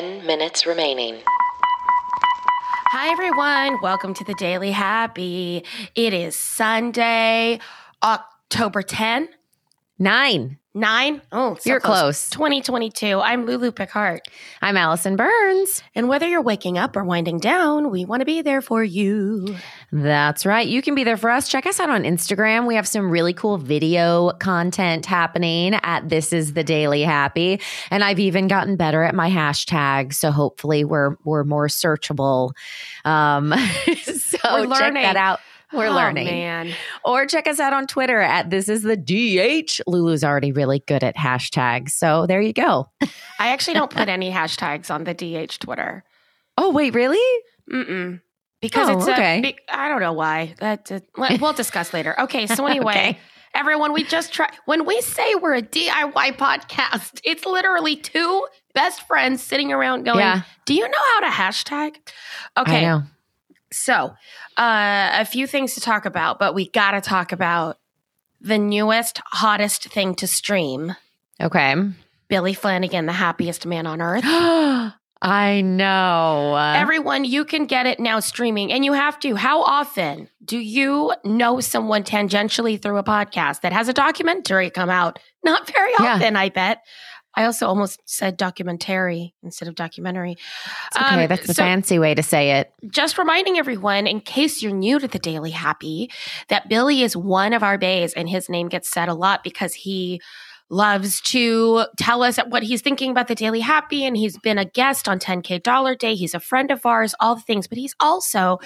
10 minutes remaining. Hi, everyone. Welcome to the Daily Happy. It is Sunday, October 10. 9. Oh, so you're close. 2022. I'm Lulu Picard. I'm Allison Burns. And whether you're waking up or winding down, we want to be there for you. That's right. You can be there for us. Check us out on Instagram. We have some really cool video content happening at This Is The Daily Happy. And I've even gotten better at my hashtags. So hopefully we're more searchable. So check that out. We're learning. Man. Or check us out on Twitter at This Is The DH. Lulu's already really good at hashtags. So there you go. I actually don't put any hashtags on the DH Twitter. Oh, wait, really? Mm-mm. Because it's okay. I don't know why. We'll discuss later. Okay, so anyway, okay. Everyone, we just try. When we say we're a DIY podcast, it's literally two best friends sitting around going, do you know how to hashtag? Okay. I know. So, a few things to talk about, but we got to talk about the newest, hottest thing to stream. Okay. Billy Flanigan, the happiest man on earth. I know. Everyone, you can get it now streaming, and you have to. How often do you know someone tangentially through a podcast that has a documentary come out? Not very often, I bet. I also almost said documentary instead of documentary. It's okay, that's the fancy way to say it. Just reminding everyone, in case you're new to the Daily Happy, that Billy is one of our bays, and his name gets said a lot because he loves to tell us what he's thinking about the Daily Happy, and he's been a guest on 10K Dollar Day. He's a friend of ours, all the things, but he's also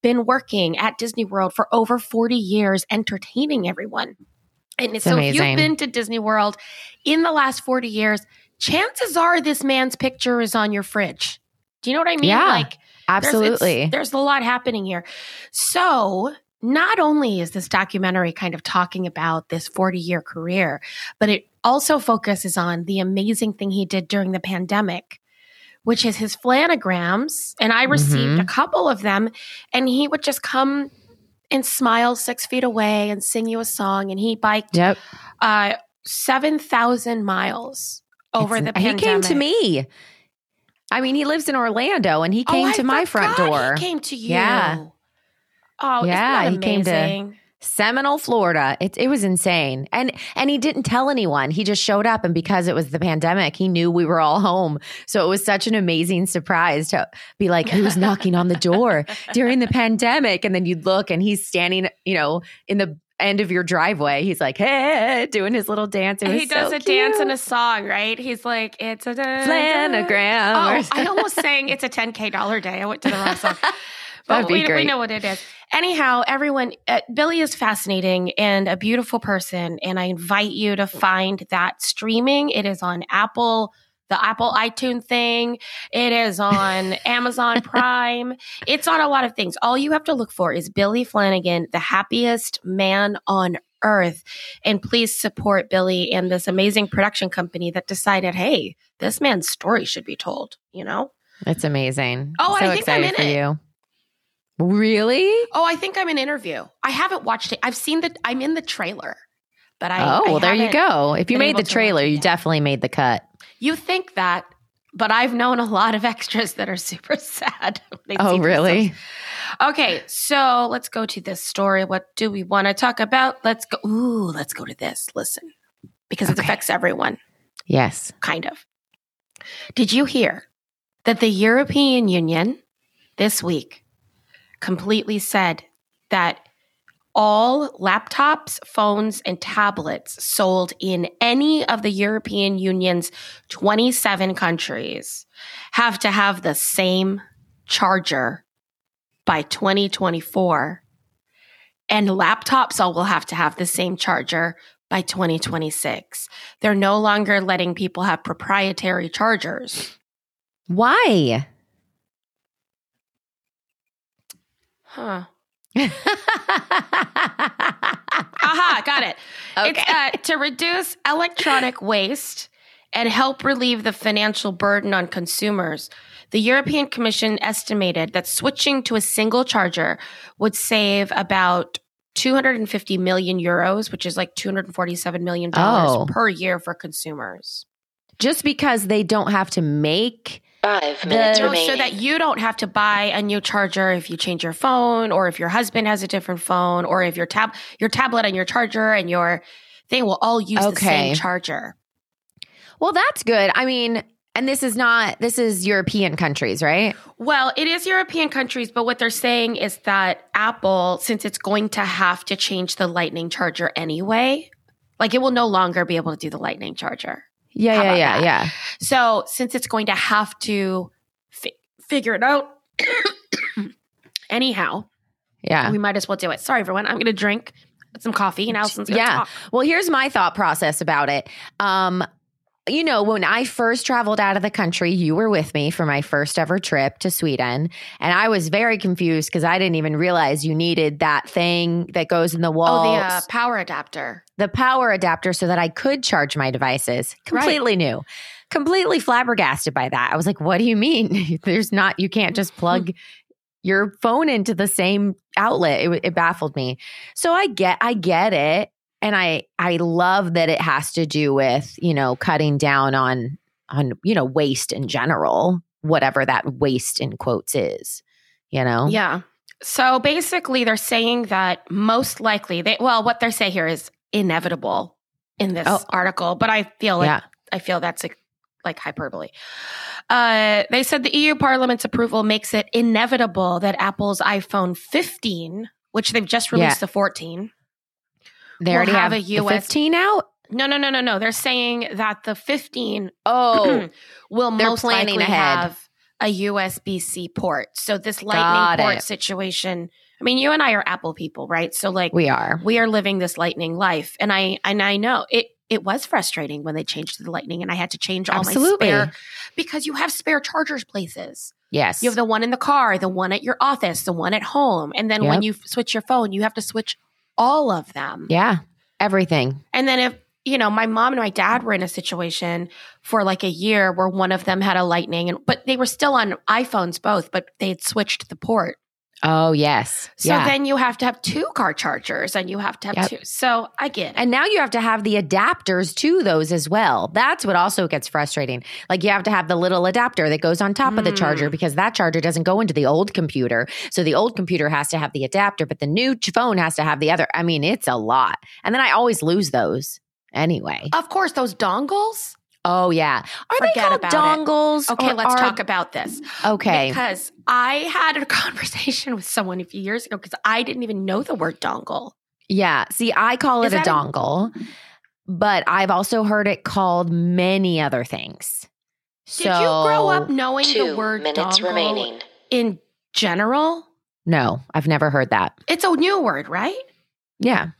been working at Disney World for over 40 years entertaining everyone. And so if you've been to Disney World in the last 40 years, chances are this man's picture is on your fridge. Do you know what I mean? Yeah, like, absolutely. There's a lot happening here. So not only is this documentary kind of talking about this 40-year career, but it also focuses on the amazing thing he did during the pandemic, which is his flanograms. And I received a couple of them, and he would just come and smile 6 feet away and sing you a song. And he biked 7,000 miles over the pandemic. He came to me. I mean, he lives in Orlando, and he came to my front door. He came to you. Yeah. Oh, yeah, isn't that amazing? He came to Seminole, Florida. It was insane. And he didn't tell anyone. He just showed up, and because it was the pandemic, he knew we were all home. So it was such an amazing surprise to be like, who's knocking on the door during the pandemic? And then you'd look, and he's standing, in the end of your driveway. He's like, hey, doing his little dance. He does so a cute dance and a song, right? He's like, it's a flanogram. Oh, I almost sang it's a 10K dollar day. I went to the wrong song. But we know what it is. Anyhow, everyone, Billy is fascinating and a beautiful person, and I invite you to find that streaming. It is on Apple, the Apple iTunes thing. It is on Amazon Prime. It's on a lot of things. All you have to look for is Billy Flanigan, the happiest man on earth. And please support Billy and this amazing production company that decided, hey, this man's story should be told, you know? It's amazing. Oh, so I think I'm in it. You. Really? Oh, I think I'm in an interview. I haven't watched it. I've seen I'm in the trailer, but I. Oh, well, there you go. If you made the trailer, you definitely made the cut. You think that, but I've known a lot of extras that are super sad. Oh, really? Okay, so let's go to this story. What do we want to talk about? Let's go. Ooh, let's go to this. Listen, because it affects everyone. Yes. Kind of. Did you hear that the European Union this week completely said that all laptops, phones, and tablets sold in any of the European Union's 27 countries have to have the same charger by 2024, and laptops all will have to have the same charger by 2026. They're no longer letting people have proprietary chargers. Why? Huh. Aha, got it. Okay. It's to reduce electronic waste and help relieve the financial burden on consumers. The European Commission estimated that switching to a single charger would save about 250 million euros, which is like $247 million per year for consumers. Just because they don't have to make 5 minutes remaining. So that you don't have to buy a new charger if you change your phone, or if your husband has a different phone, or if your tablet and your charger and your thing will all use the same charger. Well, that's good. I mean, and this is European countries, right? Well, it is European countries, but what they're saying is that Apple, since it's going to have to change the Lightning charger anyway, like it will no longer be able to do the Lightning charger. Yeah. So since it's going to have to figure it out anyhow, we might as well do it. Sorry, everyone. I'm going to drink some coffee and Allison's going to talk. Well, here's my thought process about it. You know, when I first traveled out of the country, you were with me for my first ever trip to Sweden. And I was very confused because I didn't even realize you needed that thing that goes in the wall. Oh, the power adapter. The power adapter so that I could charge my devices. Completely new. Completely flabbergasted by that. I was like, what do you mean? You can't just plug your phone into the same outlet. It baffled me. So I get it. And I love that it has to do with, you know, cutting down on, you know, waste in general, whatever that waste in quotes is, you know? Yeah. So basically they're saying that most likely what they're saying here is inevitable in this article, but I feel like, I feel that's like hyperbole. They said the EU Parliament's approval makes it inevitable that Apple's iPhone 15, which they've just released the 14, they already have a US the 15 out? No. They're saying that the 15 will most likely have a USB-C port. So this Lightning port situation, I mean, you and I are Apple people, right? So like we are living this Lightning life. And I know it was frustrating when they changed to the Lightning and I had to change all my spare, because you have spare chargers places. Yes. You have the one in the car, the one at your office, the one at home. And then when you switch your phone, you have to switch all of them. Yeah. Everything. And then if, you know, my mom and my dad were in a situation for like a year where one of them had a Lightning, but they were still on iPhones both, but they had switched the port. Oh, yes. So then you have to have two car chargers and you have to have two. So I get it. And now you have to have the adapters to those as well. That's what also gets frustrating. Like you have to have the little adapter that goes on top of the charger, because that charger doesn't go into the old computer. So the old computer has to have the adapter, but the new phone has to have the other. I mean, it's a lot. And then I always lose those anyway. Of course, those dongles. Oh, yeah. Are they called dongles? Okay, let's talk about this. Okay. Because I had a conversation with someone a few years ago because I didn't even know the word dongle. Yeah. See, I call it a dongle, but I've also heard it called many other things. Did you grow up knowing the word dongle remaining in general? No, I've never heard that. It's a new word, right? Yeah.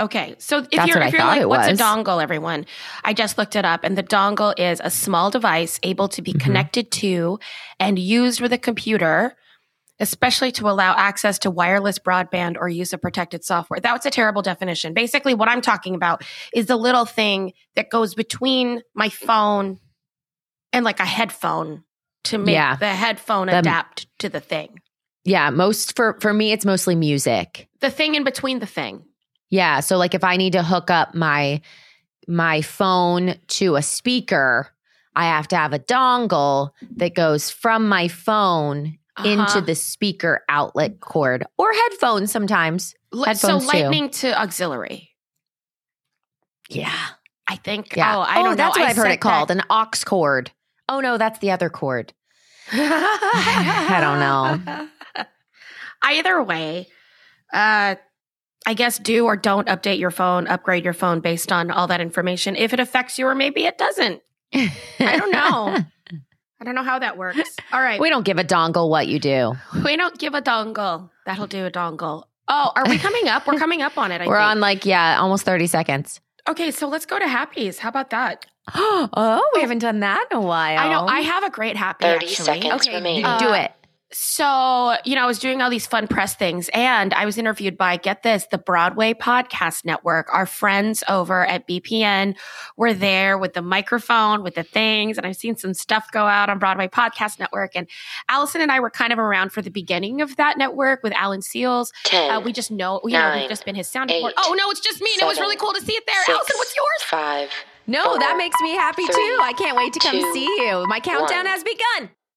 Okay, so if you're like, what's a dongle, everyone? I just looked it up, and the dongle is a small device able to be connected to and used with a computer, especially to allow access to wireless broadband or use of protected software. That's a terrible definition. Basically, what I'm talking about is the little thing that goes between my phone and like a headphone to make the headphone adapt to the thing. Yeah, for me, it's mostly music. The thing in between the thing. Yeah, so like if I need to hook up my phone to a speaker, I have to have a dongle that goes from my phone into the speaker outlet cord, or headphones sometimes. Headphones Lightning to auxiliary. Yeah. I think. Yeah. Oh, I don't know. That's what I've heard it called, an aux cord. Oh, no, that's the other cord. I don't know. Either way, I guess do or don't update your phone, upgrade your phone based on all that information. If it affects you, or maybe it doesn't. I don't know. I don't know how that works. All right. We don't give a dongle what you do. We don't give a dongle. That'll do a dongle. Oh, are we coming up? We're coming up on it, I think. We're on almost 30 seconds. Okay, so let's go to happies. How about that? Oh, we haven't done that in a while. I know. I have a great happy, 30 actually. Seconds remaining. Okay. Do it. So, you know, I was doing all these fun press things and I was interviewed by, get this, the Broadway Podcast Network. Our friends over at BPN were there with the microphone, with the things. And I've seen some stuff go out on Broadway Podcast Network. And Allison and I were kind of around for the beginning of that network with Alan Seals. 10, we just know, you know, we've just been his sound support. Oh, no, it's just me. And it was really cool to see it there. Allison, what's yours? 5, No, that makes me happy too. I can't wait to come see you. My countdown has begun.